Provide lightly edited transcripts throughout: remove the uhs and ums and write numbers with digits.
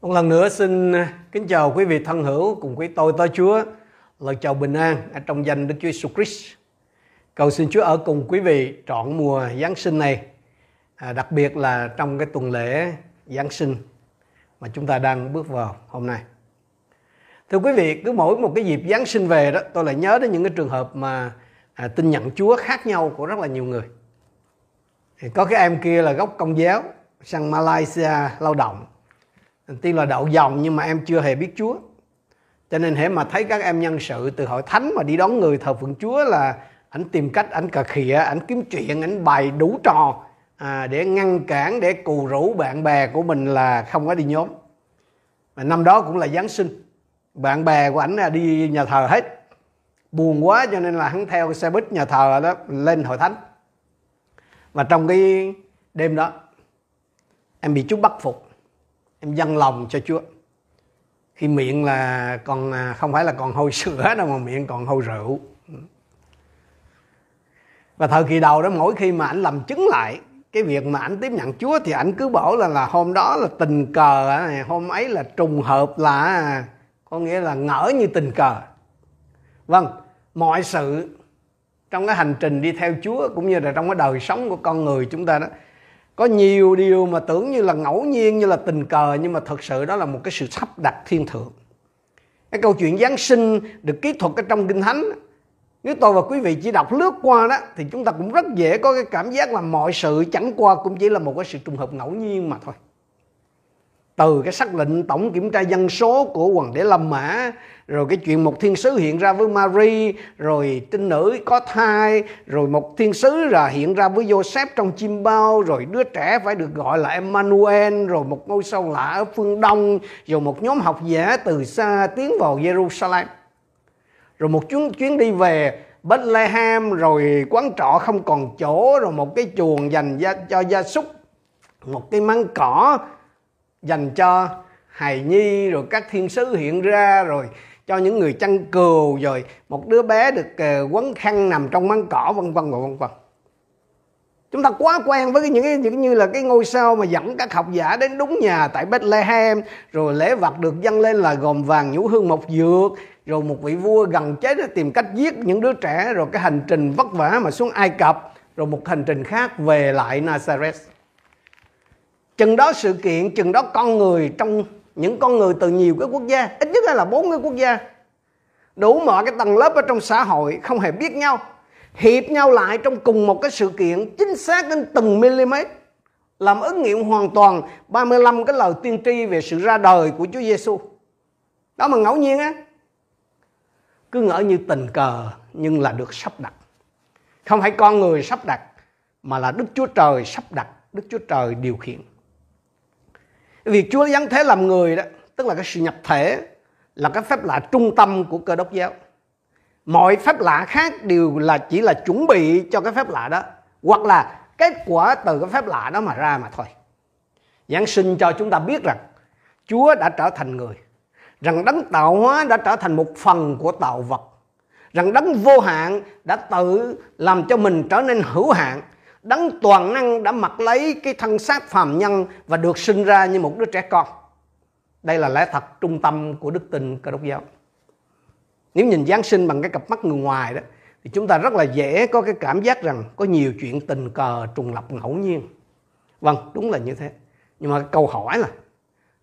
Một lần nữa xin kính chào quý vị thân hữu cùng quý tôi tới Chúa. Lời chào bình an ở trong danh Đức Chúa Jesus Christ. Cầu xin Chúa ở cùng quý vị trọn mùa Giáng sinh này, đặc biệt là trong cái tuần lễ Giáng sinh mà chúng ta đang bước vào hôm nay. Thưa quý vị, cứ mỗi một cái dịp Giáng sinh về đó, tôi lại nhớ đến những cái trường hợp mà tin nhận Chúa khác nhau của rất là nhiều người. Thì có cái em kia là gốc Công giáo, sang Malaysia lao động. Tiên là đậu dòng nhưng mà em chưa hề biết Chúa. Cho nên hễ mà thấy các em nhân sự từ hội thánh mà đi đón người thờ phượng Chúa là ảnh tìm cách, ảnh cà khịa, ảnh kiếm chuyện, ảnh bày đủ trò để ngăn cản, để cù rủ bạn bè của mình là không có đi nhóm. Mà năm đó cũng là Giáng sinh, bạn bè của ảnh đi nhà thờ hết, buồn quá cho nên là hắn theo xe buýt nhà thờ đó lên hội thánh. Và trong cái đêm đó em bị Chúa bắt phục, em dâng lòng cho Chúa. Khi miệng là còn không phải là còn hôi sữa đâu mà miệng còn hôi rượu. Và thời kỳ đầu đó, mỗi khi mà ảnh làm chứng lại cái việc mà ảnh tiếp nhận Chúa thì ảnh cứ bảo là hôm đó là tình cờ, hôm ấy là trùng hợp, là có nghĩa là ngỡ như tình cờ. Vâng, mọi sự trong cái hành trình đi theo Chúa cũng như là trong cái đời sống của con người chúng ta đó, có nhiều điều mà tưởng như là ngẫu nhiên, như là tình cờ, nhưng mà thật sự đó là một cái sự sắp đặt thiên thượng. Cái câu chuyện Giáng sinh được kỹ thuật ở trong Kinh Thánh, nếu tôi và quý vị chỉ đọc lướt qua đó thì chúng ta cũng rất dễ có cái cảm giác là mọi sự chẳng qua cũng chỉ là một cái sự trùng hợp ngẫu nhiên mà thôi. Từ cái sắc lệnh tổng kiểm tra dân số của hoàng đế La Mã, rồi cái chuyện một thiên sứ hiện ra với Mary, rồi trinh nữ có thai, rồi một thiên sứ là hiện ra với Joseph trong chiêm bao, rồi đứa trẻ phải được gọi là Emmanuel, rồi một ngôi sao lạ ở phương Đông, rồi một nhóm học giả từ xa tiến vào Jerusalem, rồi một chuyến đi về Bethlehem, rồi quán trọ không còn chỗ, rồi một cái chuồng dành cho gia súc, một cái máng cỏ dành cho hài nhi, rồi các thiên sứ hiện ra, rồi cho những người chăn cừu, rồi một đứa bé được quấn khăn nằm trong máng cỏ, vân vân và vân vân. Chúng ta quá quen với những như là cái ngôi sao mà dẫn các học giả đến đúng nhà tại Bethlehem, rồi lễ vật được dâng lên là gồm vàng, nhũ hương, mộc dược, rồi một vị vua gần chết để tìm cách giết những đứa trẻ, rồi cái hành trình vất vả mà xuống Ai Cập, rồi một hành trình khác về lại Nazareth. Chừng đó sự kiện, chừng đó con người, trong những con người từ nhiều cái quốc gia, ít nhất là 4 cái quốc gia, đủ mọi cái tầng lớp ở trong xã hội, không hề biết nhau, hiệp nhau lại trong cùng một cái sự kiện, chính xác đến từng mm, làm ứng nghiệm hoàn toàn 35 cái lời tiên tri về sự ra đời của Chúa Giêsu. Đó mà ngẫu nhiên á, cứ ngỡ như tình cờ nhưng là được sắp đặt. Không phải con người sắp đặt mà là Đức Chúa Trời sắp đặt, Đức Chúa Trời điều khiển. Việc Chúa giáng thế làm người đó, tức là cái sự nhập thể, là cái phép lạ trung tâm của Cơ Đốc giáo. Mọi phép lạ khác đều là chỉ là chuẩn bị cho cái phép lạ đó, hoặc là kết quả từ cái phép lạ đó mà ra mà thôi. Giáng sinh cho chúng ta biết rằng Chúa đã trở thành người, rằng đấng tạo hóa đã trở thành một phần của tạo vật, rằng đấng vô hạn đã tự làm cho mình trở nên hữu hạn, đấng toàn năng đã mặc lấy cái thân xác phàm nhân và được sinh ra như một đứa trẻ con. Đây là lẽ thật trung tâm của đức tin Cơ Đốc giáo. Nếu nhìn Giáng sinh bằng cái cặp mắt người ngoài đó thì chúng ta rất là dễ có cái cảm giác rằng có nhiều chuyện tình cờ, trùng lập, ngẫu nhiên. Vâng, đúng là như thế. Nhưng mà câu hỏi là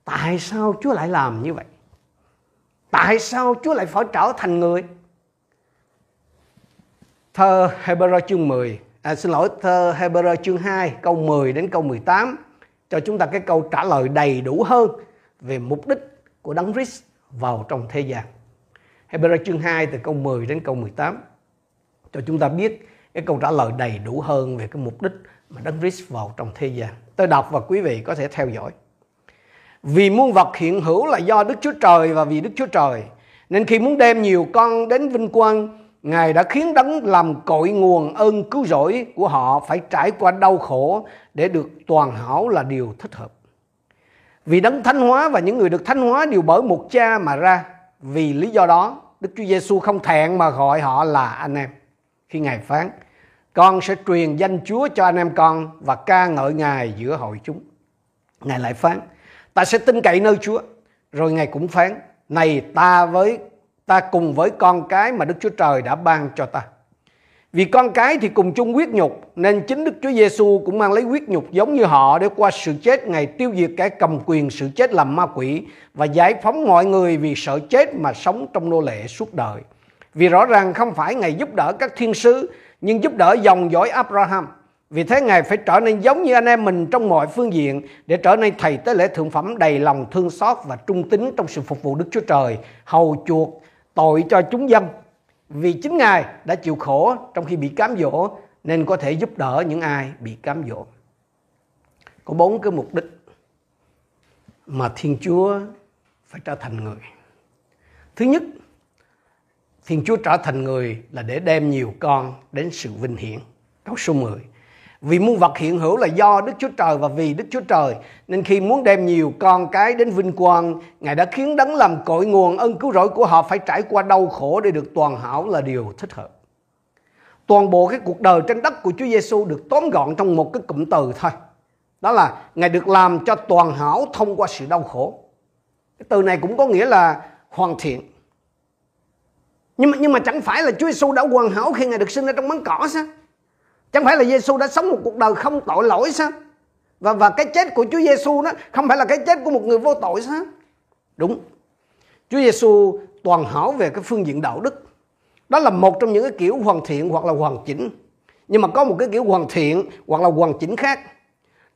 tại sao Chúa lại làm như vậy? Tại sao Chúa lại phải trở thành người? Thơ Hebrew chương 10 thơ Hebrew chương 2 câu 10 đến câu 18 cho chúng ta cái câu trả lời đầy đủ hơn về mục đích của Đấng Christ vào trong thế gian. Hebrew chương 2 từ câu 10 đến câu 18 cho chúng ta biết cái câu trả lời đầy đủ hơn về cái mục đích mà Đấng Christ vào trong thế gian. Tôi đọc và quý vị có thể theo dõi. Vì muôn vật hiện hữu là do Đức Chúa Trời và vì Đức Chúa Trời, nên khi muốn đem nhiều con đến vinh quang, Ngài đã khiến đấng làm cội nguồn ơn cứu rỗi của họ phải trải qua đau khổ để được toàn hảo là điều thích hợp. Vì đấng thánh hóa và những người được thánh hóa đều bởi một cha mà ra. Vì lý do đó, Đức Chúa Giêsu không thẹn mà gọi họ là anh em. Khi Ngài phán, con sẽ truyền danh Chúa cho anh em con và ca ngợi Ngài giữa hội chúng. Ngài lại phán, ta sẽ tin cậy nơi Chúa. Rồi Ngài cũng phán, này ta cùng với con cái mà Đức Chúa Trời đã ban cho ta. Vì con cái thì cùng chung huyết nhục, nên chính Đức Chúa Giêsu cũng mang lấy huyết nhục giống như họ, để qua sự chết Ngài tiêu diệt kẻ cầm quyền sự chết làm ma quỷ và giải phóng mọi người vì sợ chết mà sống trong nô lệ suốt đời. Vì rõ ràng không phải Ngài giúp đỡ các thiên sứ, nhưng giúp đỡ dòng dõi Abraham. Vì thế Ngài phải trở nên giống như anh em mình trong mọi phương diện, để trở nên thầy tế lễ thượng phẩm đầy lòng thương xót và trung tín trong sự phục vụ Đức Chúa Trời, hầu chuộc tội cho chúng dân. Vì chính Ngài đã chịu khổ trong khi bị cám dỗ, nên có thể giúp đỡ những ai bị cám dỗ. Có bốn cái mục đích mà Thiên Chúa phải trở thành người. Thứ nhất, Thiên Chúa trở thành người là để đem nhiều con đến sự vinh hiển. Câu số 10. Vì muôn vật hiện hữu là do Đức Chúa Trời và vì Đức Chúa Trời, nên khi muốn đem nhiều con cái đến vinh quang, Ngài đã khiến đấng làm cội nguồn ân cứu rỗi của họ phải trải qua đau khổ để được toàn hảo là điều thích hợp. Toàn bộ cái cuộc đời trên đất của Chúa Giêsu được tóm gọn trong một cái cụm từ thôi. Đó là Ngài được làm cho toàn hảo thông qua sự đau khổ. Cái từ này cũng có nghĩa là hoàn thiện. Nhưng mà chẳng phải là Chúa Giêsu đã hoàn hảo khi Ngài được sinh ra trong máng cỏ sao? Chẳng phải là Giêsu đã sống một cuộc đời không tội lỗi sao? Và cái chết của Chúa Giêsu đó không phải là cái chết của một người vô tội sao? Đúng. Chúa Giêsu toàn hảo về cái phương diện đạo đức. Đó là một trong những cái kiểu hoàn thiện hoặc là hoàn chỉnh. Nhưng mà có một cái kiểu hoàn thiện hoặc là hoàn chỉnh khác.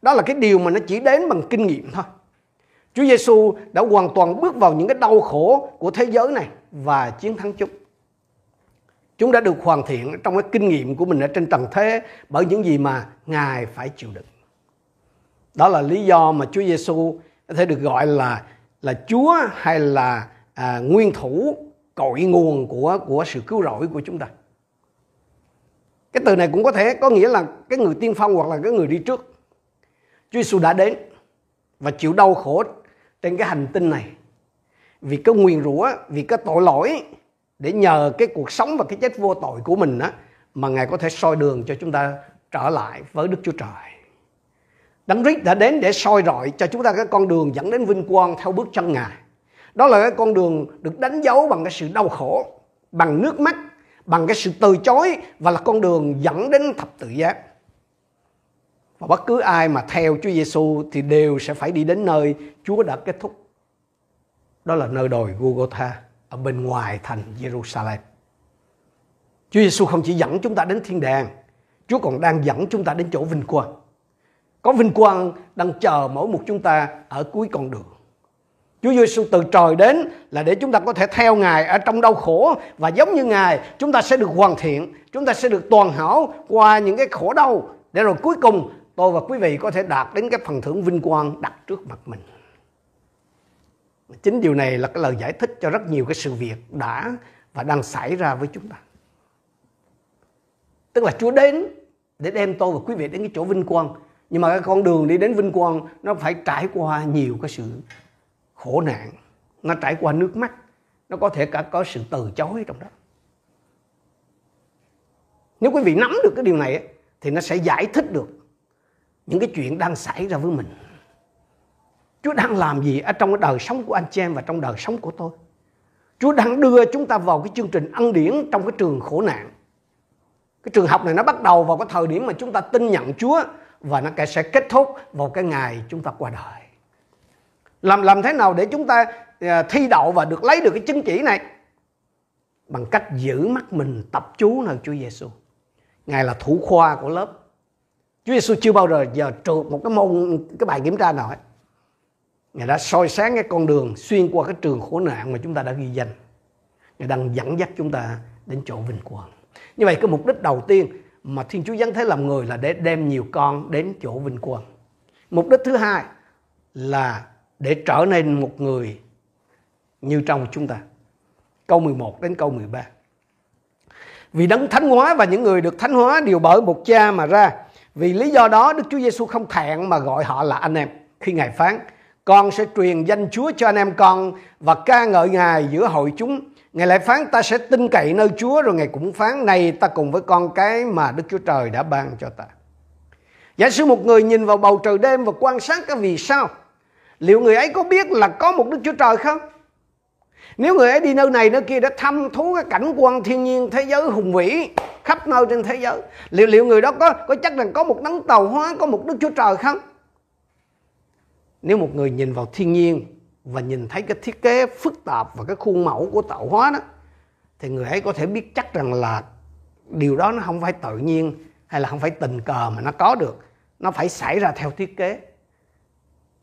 Đó là cái điều mà nó chỉ đến bằng kinh nghiệm thôi. Chúa Giêsu đã hoàn toàn bước vào những cái đau khổ của thế giới này và chiến thắng chúng. Chúng đã được hoàn thiện trong cái kinh nghiệm của mình ở trên trần thế bởi những gì mà Ngài phải chịu đựng. Đó là lý do mà Chúa Giêsu có thể được gọi là Chúa hay là nguyên thủ, cội nguồn của sự cứu rỗi của chúng ta. Cái từ này cũng có thể có nghĩa là cái người tiên phong hoặc là cái người đi trước. Chúa Giêsu đã đến và chịu đau khổ trên cái hành tinh này vì cái nguyền rủa, vì cái tội lỗi, để nhờ cái cuộc sống và cái chết vô tội của mình á, mà Ngài có thể soi đường cho chúng ta trở lại với Đức Chúa Trời. Đấng Christ đã đến để soi rọi cho chúng ta cái con đường dẫn đến vinh quang theo bước chân Ngài. Đó là cái con đường được đánh dấu bằng cái sự đau khổ, bằng nước mắt, bằng cái sự từ chối, và là con đường dẫn đến thập tự giá. Và bất cứ ai mà theo Chúa Giêsu thì đều sẽ phải đi đến nơi Chúa đã kết thúc. Đó là nơi đồi Golgotha, ở bên ngoài thành Jerusalem. Chúa Giêsu không chỉ dẫn chúng ta đến thiên đàng, Chúa còn đang dẫn chúng ta đến chỗ vinh quang. Có vinh quang đang chờ mỗi một chúng ta ở cuối con đường. Chúa Giêsu từ trời đến là để chúng ta có thể theo Ngài ở trong đau khổ, và giống như Ngài, chúng ta sẽ được hoàn thiện, chúng ta sẽ được toàn hảo qua những cái khổ đau, để rồi cuối cùng tôi và quý vị có thể đạt đến cái phần thưởng vinh quang đặt trước mặt mình. Chính điều này là cái lời giải thích cho rất nhiều cái sự việc đã và đang xảy ra với chúng ta. Tức là Chúa đến để đem tôi và quý vị đến cái chỗ vinh quang. Nhưng mà cái con đường đi đến vinh quang nó phải trải qua nhiều cái sự khổ nạn. Nó trải qua nước mắt. Nó có thể cả có sự từ chối trong đó. Nếu quý vị nắm được cái điều này thì nó sẽ giải thích được những cái chuyện đang xảy ra với mình. Chúa đang làm gì ở trong đời sống của anh chị em và trong đời sống của tôi? Chúa đang đưa chúng ta vào cái chương trình ân điển trong cái trường khổ nạn. Cái trường học này nó bắt đầu vào cái thời điểm mà chúng ta tin nhận Chúa, và nó sẽ kết thúc vào cái ngày chúng ta qua đời. Làm thế nào để chúng ta thi đậu và được lấy được cái chứng chỉ này? Bằng cách giữ mắt mình tập chú nơi Chúa Giêsu. Ngài là thủ khoa của lớp. Chúa Giêsu chưa bao giờ trượt một cái môn, cái bài kiểm tra nào hết. Ngài đã soi sáng cái con đường xuyên qua cái trường khổ nạn mà chúng ta đã ghi danh. Ngài đang dẫn dắt chúng ta đến chỗ vinh quang. Như vậy, cái mục đích đầu tiên mà Thiên Chúa giáng thế làm người là để đem nhiều con đến chỗ vinh quang. Mục đích thứ hai là để trở nên một người như trong chúng ta. Câu 11 đến câu 13. Vì đấng thánh hóa và những người được thánh hóa đều bởi một cha mà ra. Vì lý do đó Đức Chúa Giêsu không thẹn mà gọi họ là anh em khi Ngài phán: Con sẽ truyền danh Chúa cho anh em con và ca ngợi Ngài giữa hội chúng. Ngài lại phán: Ta sẽ tin cậy nơi Chúa. Rồi Ngài cũng phán: Này, ta cùng với con cái mà Đức Chúa Trời đã ban cho ta. Giả sử một người nhìn vào bầu trời đêm và quan sát các vì sao, liệu người ấy có biết là có một Đức Chúa Trời không? Nếu người ấy đi nơi này nơi kia đã thăm thú các cảnh quan thiên nhiên thế giới hùng vĩ khắp nơi trên thế giới, liệu người đó có chắc rằng có một đấng tạo hóa, có một Đức Chúa Trời không? Nếu một người nhìn vào thiên nhiên và nhìn thấy cái thiết kế phức tạp và cái khuôn mẫu của tạo hóa đó, thì người ấy có thể biết chắc rằng là điều đó nó không phải tự nhiên hay là không phải tình cờ mà nó có được, nó phải xảy ra theo thiết kế.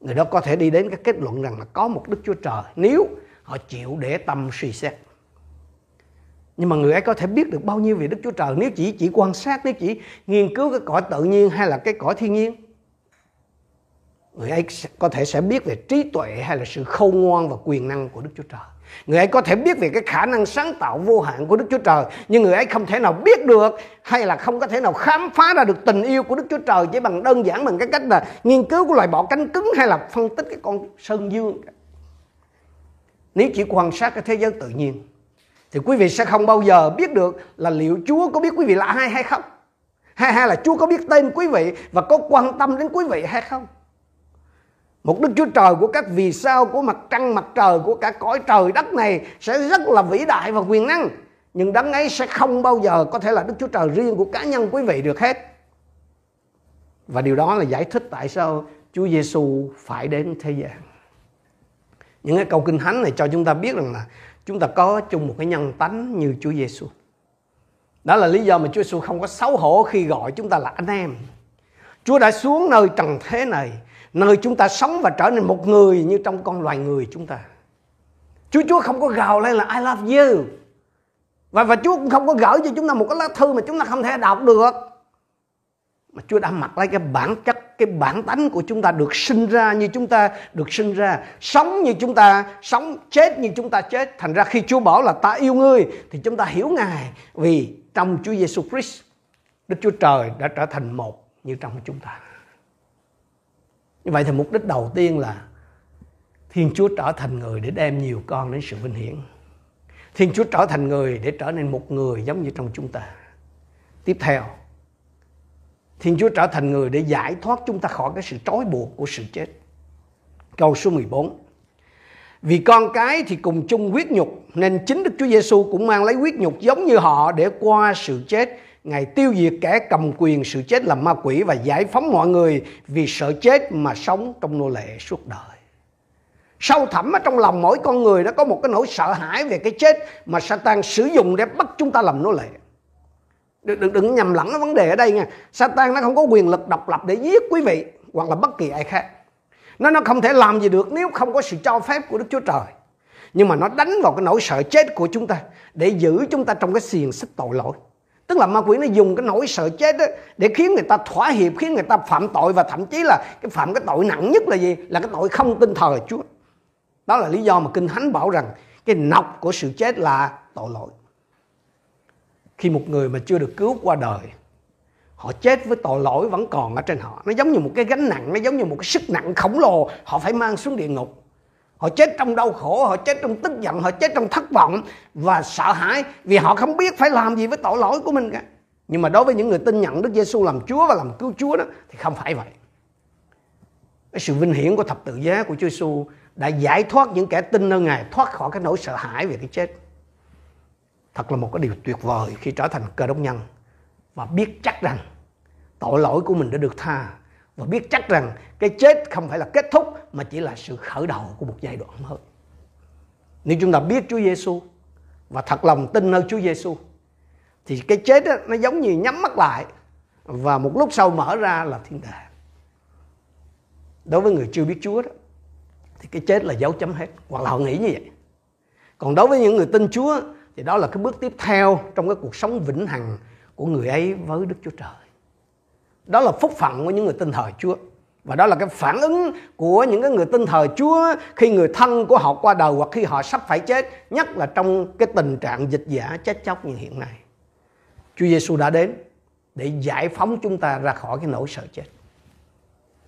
Người đó có thể đi đến cái kết luận rằng là có một Đức Chúa Trời nếu họ chịu để tâm suy xét. Nhưng mà người ấy có thể biết được bao nhiêu về Đức Chúa Trời nếu chỉ quan sát, nếu chỉ nghiên cứu cái cõi tự nhiên hay là cái cõi thiên nhiên? Người ấy có thể sẽ biết về trí tuệ hay là sự khôn ngoan và quyền năng của Đức Chúa Trời. Người ấy có thể biết về cái khả năng sáng tạo vô hạn của Đức Chúa Trời, nhưng người ấy không thể nào biết được hay là không có thể nào khám phá ra được tình yêu của Đức Chúa Trời chỉ bằng đơn giản bằng cái cách là nghiên cứu của loài bọ cánh cứng hay là phân tích cái con sơn dương. Nếu chỉ quan sát cái thế giới tự nhiên thì quý vị sẽ không bao giờ biết được là liệu Chúa có biết quý vị là ai hay không, hay là Chúa có biết tên quý vị và có quan tâm đến quý vị hay không. Một Đức Chúa Trời của các vì sao, của mặt trăng, mặt trời, của cả cõi trời đất này sẽ rất là vĩ đại và quyền năng. Nhưng đấng ấy sẽ không bao giờ có thể là Đức Chúa Trời riêng của cá nhân quý vị được hết. Và điều đó là giải thích tại sao Chúa Giêsu phải đến thế gian. Những cái câu Kinh Thánh này cho chúng ta biết rằng là chúng ta có chung một cái nhân tánh như Chúa Giêsu. Đó là lý do mà Chúa Giêsu không có xấu hổ khi gọi chúng ta là anh em. Chúa đã xuống nơi trần thế này, nơi chúng ta sống và trở nên một người như trong con loài người chúng ta. Chúa không có gào lên là I love you. Và Chúa cũng không có gửi cho chúng ta một cái lá thư mà chúng ta không thể đọc được. Mà Chúa đã mặc lấy cái bản chất, cái bản tánh của chúng ta, được sinh ra như chúng ta được sinh ra, sống như chúng ta sống, chết như chúng ta chết. Thành ra khi Chúa bảo là ta yêu ngươi thì chúng ta hiểu Ngài, vì trong Chúa Giêsu Christ, Đức Chúa Trời đã trở thành một như trong chúng ta. Như vậy thì mục đích đầu tiên là Thiên Chúa trở thành người để đem nhiều con đến sự vinh hiển. Thiên Chúa trở thành người để trở nên một người giống như trong chúng ta. Tiếp theo, Thiên Chúa trở thành người để giải thoát chúng ta khỏi cái sự trói buộc của sự chết. Câu số 14. Vì con cái thì cùng chung huyết nhục, nên chính Đức Chúa Giêsu cũng mang lấy huyết nhục giống như họ để qua sự chết, Ngài tiêu diệt kẻ cầm quyền sự chết là ma quỷ và giải phóng mọi người vì sợ chết mà sống trong nô lệ suốt đời. Sâu thẳm ở trong lòng mỗi con người đã có một cái nỗi sợ hãi về cái chết mà Satan sử dụng để bắt chúng ta làm nô lệ. Đừng nhầm lẫn cái vấn đề ở đây nha. Satan nó không có quyền lực độc lập để giết quý vị hoặc là bất kỳ ai khác. Nó không thể làm gì được nếu không có sự cho phép của Đức Chúa Trời. Nhưng mà nó đánh vào cái nỗi sợ chết của chúng ta để giữ chúng ta trong cái xiềng xích tội lỗi. Tức là ma quỷ nó dùng cái nỗi sợ chết đó để khiến người ta thỏa hiệp, khiến người ta phạm tội, và thậm chí là phạm cái tội nặng nhất là gì? Là cái tội không tin thờ Chúa. Đó là lý do mà Kinh Thánh bảo rằng cái nọc của sự chết là tội lỗi. Khi một người mà chưa được cứu qua đời, họ chết với tội lỗi vẫn còn ở trên họ. Nó giống như một cái gánh nặng, nó giống như một cái sức nặng khổng lồ họ phải mang xuống địa ngục. Họ chết trong đau khổ, họ chết trong tức giận, họ chết trong thất vọng và sợ hãi vì họ không biết phải làm gì với tội lỗi của mình cả. Nhưng mà đối với những người tin nhận Đức Giêsu làm Chúa và làm cứu Chúa đó thì không phải vậy. Cái sự vinh hiển của thập tự giá của Chúa Giêsu đã giải thoát những kẻ tin nơi Ngài thoát khỏi cái nỗi sợ hãi về cái chết. Thật là một cái điều tuyệt vời khi trở thành Cơ Đốc nhân và biết chắc rằng tội lỗi của mình đã được tha. Và biết chắc rằng cái chết không phải là kết thúc mà chỉ là sự khởi đầu của một giai đoạn mới. Nếu chúng ta biết Chúa Giêsu và thật lòng tin nơi Chúa Giêsu thì cái chết đó, nó giống như nhắm mắt lại và một lúc sau mở ra là thiên đàng. Đối với người chưa biết Chúa đó, thì cái chết là dấu chấm hết, hoặc là họ nghĩ như vậy. Còn đối với những người tin Chúa thì đó là cái bước tiếp theo trong cái cuộc sống vĩnh hằng của người ấy với Đức Chúa Trời. Đó là phúc phận của những người tin thờ Chúa. Và đó là cái phản ứng của những cái người tin thờ Chúa khi người thân của họ qua đời hoặc khi họ sắp phải chết, nhất là trong cái tình trạng dịch giả chết chóc như hiện nay. Chúa Giêsu đã đến để giải phóng chúng ta ra khỏi cái nỗi sợ chết.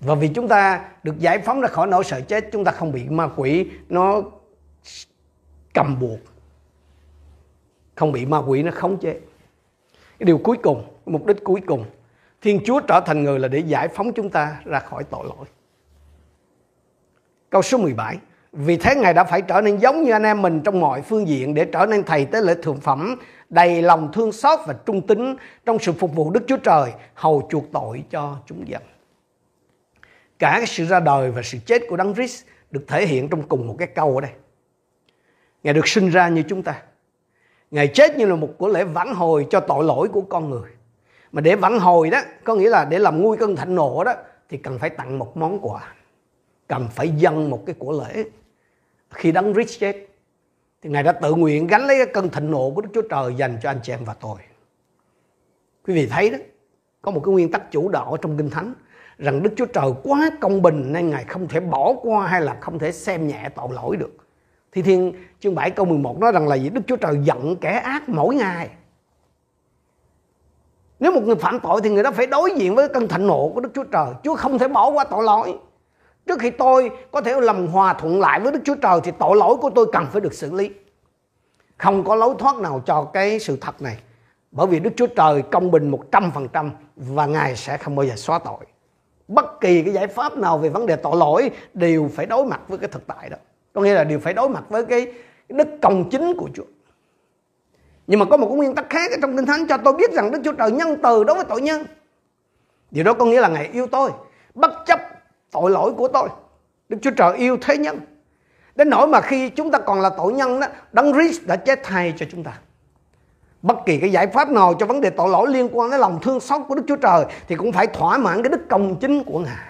Và vì chúng ta được giải phóng ra khỏi nỗi sợ chết, chúng ta không bị ma quỷ nó cầm buộc, không bị ma quỷ nó khống chế. Cái điều cuối cùng, mục đích cuối cùng, Thiên Chúa trở thành người là để giải phóng chúng ta ra khỏi tội lỗi. Câu số 17. Vì thế Ngài đã phải trở nên giống như anh em mình trong mọi phương diện để trở nên thầy tế lễ thượng phẩm, đầy lòng thương xót và trung tín trong sự phục vụ Đức Chúa Trời, hầu chuộc tội cho chúng dân. Cả cái sự ra đời và sự chết của Đấng Christ được thể hiện trong cùng một cái câu ở đây. Ngài được sinh ra như chúng ta. Ngài chết như là một của lễ vãn hồi cho tội lỗi của con người. Mà để vãn hồi đó, có nghĩa là để làm nguôi cơn thịnh nộ đó, thì cần phải tặng một món quà, cần phải dâng một cái của lễ. Khi Đấng Christ chết, thì Ngài đã tự nguyện gánh lấy cái cơn thịnh nộ của Đức Chúa Trời dành cho anh chị em và tôi. Quý vị thấy đó, có một cái nguyên tắc chủ đạo trong Kinh Thánh, rằng Đức Chúa Trời quá công bình nên Ngài không thể bỏ qua hay là không thể xem nhẹ tội lỗi được. Thi Thiên chương 7 câu 11 nói rằng là vì Đức Chúa Trời giận kẻ ác mỗi ngày. Nếu một người phạm tội thì người đó phải đối diện với cơn thịnh nộ của Đức Chúa Trời. Chúa không thể bỏ qua tội lỗi. Trước khi tôi có thể làm hòa thuận lại với Đức Chúa Trời thì tội lỗi của tôi cần phải được xử lý. Không có lối thoát nào cho cái sự thật này. Bởi vì Đức Chúa Trời công bình 100% và Ngài sẽ không bao giờ xóa tội. Bất kỳ cái giải pháp nào về vấn đề tội lỗi đều phải đối mặt với cái thực tại đó. Có nghĩa là đều phải đối mặt với cái đức công chính của Chúa. Nhưng mà có một cái nguyên tắc khác ở trong Kinh Thánh cho tôi biết rằng Đức Chúa Trời nhân từ đối với tội nhân. Điều đó có nghĩa là Ngài yêu tôi, bất chấp tội lỗi của tôi. Đức Chúa Trời yêu thế nhân. Đến nỗi mà khi chúng ta còn là tội nhân đó, Đấng Christ đã chết thay cho chúng ta. Bất kỳ cái giải pháp nào cho vấn đề tội lỗi liên quan đến lòng thương xót của Đức Chúa Trời thì cũng phải thỏa mãn cái đức công chính của Ngài.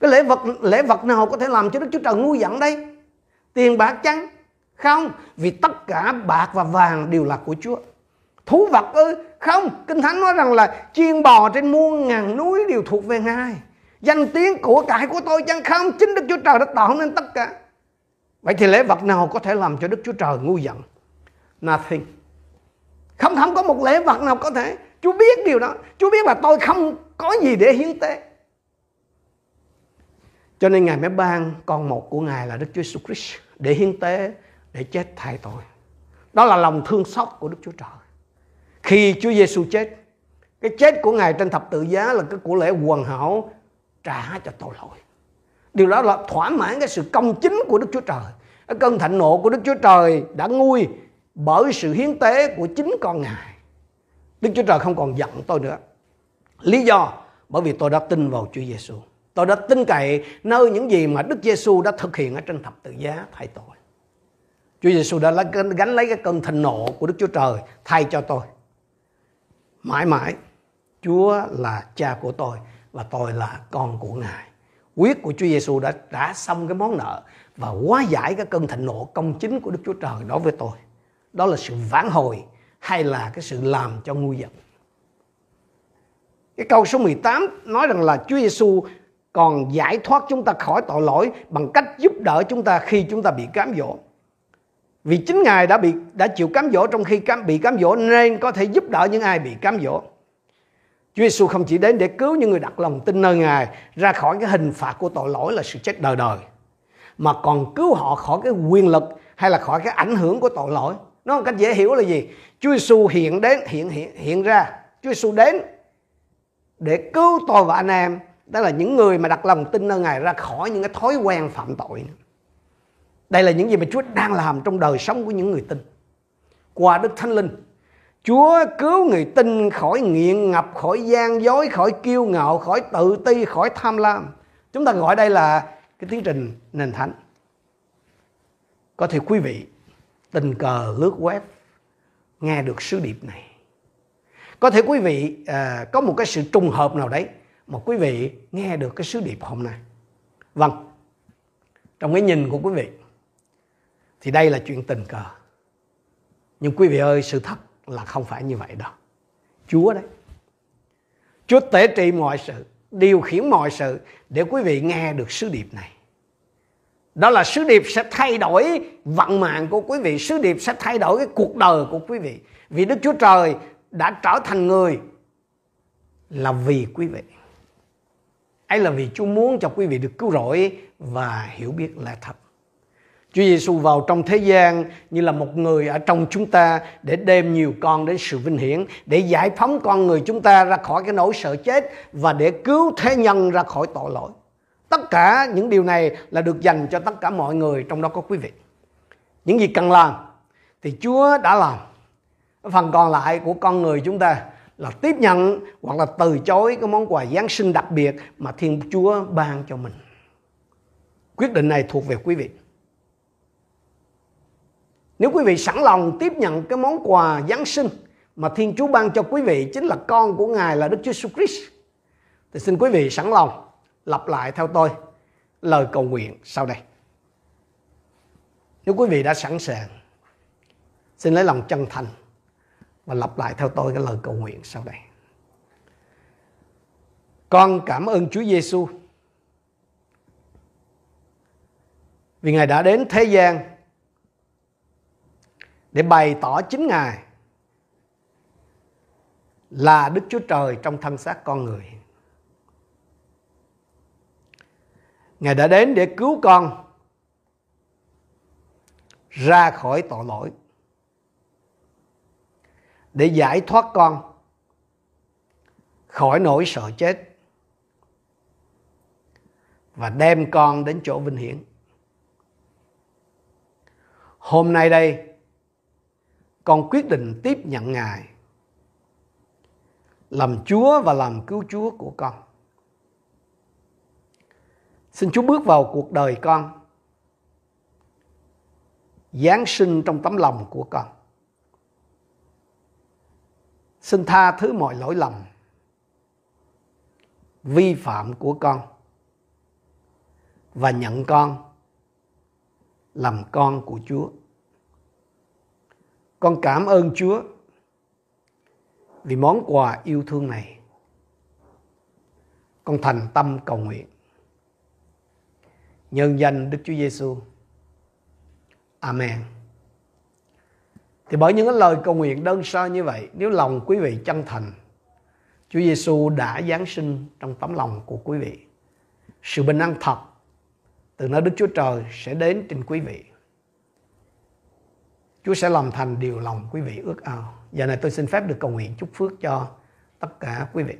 Cái lễ vật nào có thể làm cho Đức Chúa Trời ngu giận đây? Tiền bạc chăng? Không, vì tất cả bạc và vàng đều là của Chúa. Thú vật ư? Không, Kinh Thánh nói rằng là chiên bò trên muôn ngàn núi đều thuộc về Ngài. Danh tiếng của cải của tôi chăng? Không, chính Đức Chúa Trời đã tạo nên tất cả. Vậy thì lễ vật nào có thể làm cho Đức Chúa Trời ngu giận? Nothing. Không có một lễ vật nào có thể. Chúa biết điều đó. Chúa biết là tôi không có gì để hiến tế. Cho nên Ngài mới ban con một của Ngài là Đức Chúa Jesus Christ để hiến tế, để chết thay tội. Đó là lòng thương xót của Đức Chúa Trời. Khi Chúa Giêsu chết, cái chết của Ngài trên thập tự giá là cái của lễ hoàn hảo trả cho tội lỗi. Điều đó là thỏa mãn cái sự công chính của Đức Chúa Trời. Cái cơn thịnh nộ của Đức Chúa Trời đã nguôi bởi sự hiến tế của chính con Ngài. Đức Chúa Trời không còn giận tôi nữa. Lý do bởi vì tôi đã tin vào Chúa Giêsu. Tôi đã tin cậy nơi những gì mà Đức Giêsu đã thực hiện ở trên thập tự giá thay tôi. Chúa Giêsu đã gánh lấy cái cơn thịnh nộ của Đức Chúa Trời thay cho tôi. Mãi mãi, Chúa là cha của tôi và tôi là con của Ngài. Huyết của Chúa Giêsu đã trả xong cái món nợ và hóa giải cái cơn thịnh nộ công chính của Đức Chúa Trời đối với tôi. Đó là sự vãn hồi hay là cái sự làm cho ngu giận. Cái câu số 18 nói rằng là Chúa Giêsu còn giải thoát chúng ta khỏi tội lỗi bằng cách giúp đỡ chúng ta khi chúng ta bị cám dỗ. Vì chính Ngài đã chịu cám dỗ trong khi bị cám dỗ nên có thể giúp đỡ những ai bị cám dỗ. Chúa Giêsu không chỉ đến để cứu những người đặt lòng tin nơi Ngài ra khỏi cái hình phạt của tội lỗi là sự chết đời đời, mà còn cứu họ khỏi cái quyền lực hay là khỏi cái ảnh hưởng của tội lỗi. Nó một cách dễ hiểu là gì? Chúa Giêsu hiện ra, Chúa Giêsu đến để cứu tôi và anh em, đó là những người mà đặt lòng tin nơi Ngài ra khỏi những cái thói quen phạm tội. Đây là những gì mà Chúa đang làm trong đời sống của những người tin. Qua Đức Thánh Linh, Chúa cứu người tin khỏi nghiện ngập, khỏi gian dối, khỏi kiêu ngạo, khỏi tự ti, khỏi tham lam. Chúng ta gọi đây là cái tiến trình nền thánh. Có thể quý vị tình cờ lướt web nghe được sứ điệp này. Có thể quý vị có một cái sự trùng hợp nào đấy mà quý vị nghe được cái sứ điệp hôm nay. Vâng, trong cái nhìn của quý vị thì đây là chuyện tình cờ. Nhưng quý vị ơi, sự thật là không phải như vậy đâu. Chúa đấy, Chúa tể trị mọi sự, điều khiển mọi sự để quý vị nghe được sứ điệp này. Đó là sứ điệp sẽ thay đổi vận mạng của quý vị. Sứ điệp sẽ thay đổi cái cuộc đời của quý vị. Vì Đức Chúa Trời đã trở thành người là vì quý vị. Ấy là vì Chúa muốn cho quý vị được cứu rỗi và hiểu biết lẽ thật. Chúa Giêsu vào trong thế gian như là một người ở trong chúng ta để đem nhiều con đến sự vinh hiển, để giải phóng con người chúng ta ra khỏi cái nỗi sợ chết và để cứu thế nhân ra khỏi tội lỗi. Tất cả những điều này là được dành cho tất cả mọi người, trong đó có quý vị. Những gì cần làm thì Chúa đã làm. Phần còn lại của con người chúng ta là tiếp nhận hoặc là từ chối cái món quà Giáng sinh đặc biệt mà Thiên Chúa ban cho mình. Quyết định này thuộc về quý vị. Nếu quý vị sẵn lòng tiếp nhận cái món quà Giáng sinh mà Thiên Chúa ban cho quý vị, chính là con của Ngài là Đức Chúa Jesus Christ, thì xin quý vị sẵn lòng lặp lại theo tôi lời cầu nguyện sau đây. Nếu quý vị đã sẵn sàng, xin lấy lòng chân thành và lặp lại theo tôi cái lời cầu nguyện sau đây. Con cảm ơn Chúa Giêsu vì Ngài đã đến thế gian để bày tỏ chính Ngài là Đức Chúa Trời trong thân xác con người. Ngài đã đến để cứu con ra khỏi tội lỗi, để giải thoát con khỏi nỗi sợ chết và đem con đến chỗ vinh hiển. Hôm nay đây, con quyết định tiếp nhận Ngài làm Chúa và làm Cứu Chúa của con. Xin Chúa bước vào cuộc đời con, Giáng sinh trong tấm lòng của con. Xin tha thứ mọi lỗi lầm, vi phạm của con và nhận con làm con của Chúa. Con cảm ơn Chúa vì món quà yêu thương này. Con thành tâm cầu nguyện nhân danh Đức Chúa Giêsu. Amen. Thì bởi những lời cầu nguyện đơn sơ như vậy, nếu lòng quý vị chân thành, Chúa Giêsu đã Giáng sinh trong tấm lòng của quý vị. Sự bình an thật từ nơi Đức Chúa Trời sẽ đến trên quý vị. Chúa sẽ làm thành điều lòng quý vị ước ao. Giờ này tôi xin phép được cầu nguyện chúc phước cho tất cả quý vị.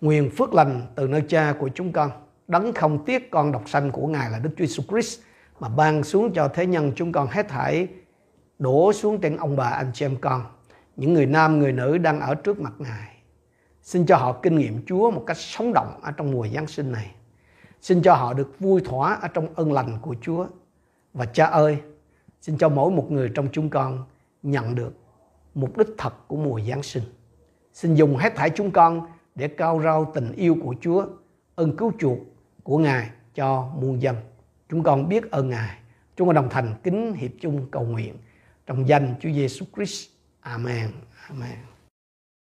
Nguyện phước lành từ nơi Cha của chúng con, Đấng không tiếc con độc sanh của Ngài là Đức Chúa Jesus Christ mà ban xuống cho thế nhân chúng con hết thảy, đổ xuống trên ông bà anh chị em con, những người nam người nữ đang ở trước mặt Ngài. Xin cho họ kinh nghiệm Chúa một cách sống động ở trong mùa Giáng sinh này. Xin cho họ được vui thỏa ở trong ơn lành của Chúa. Và Cha ơi, xin cho mỗi một người trong chúng con nhận được mục đích thật của mùa Giáng sinh. Xin dùng hết thảy chúng con để cao rao tình yêu của Chúa, ơn cứu chuộc của Ngài cho muôn dân. Chúng con biết ơn Ngài. Chúng con đồng thành kính hiệp chung cầu nguyện trong danh Chúa Giêsu Christ. Amen. Amen.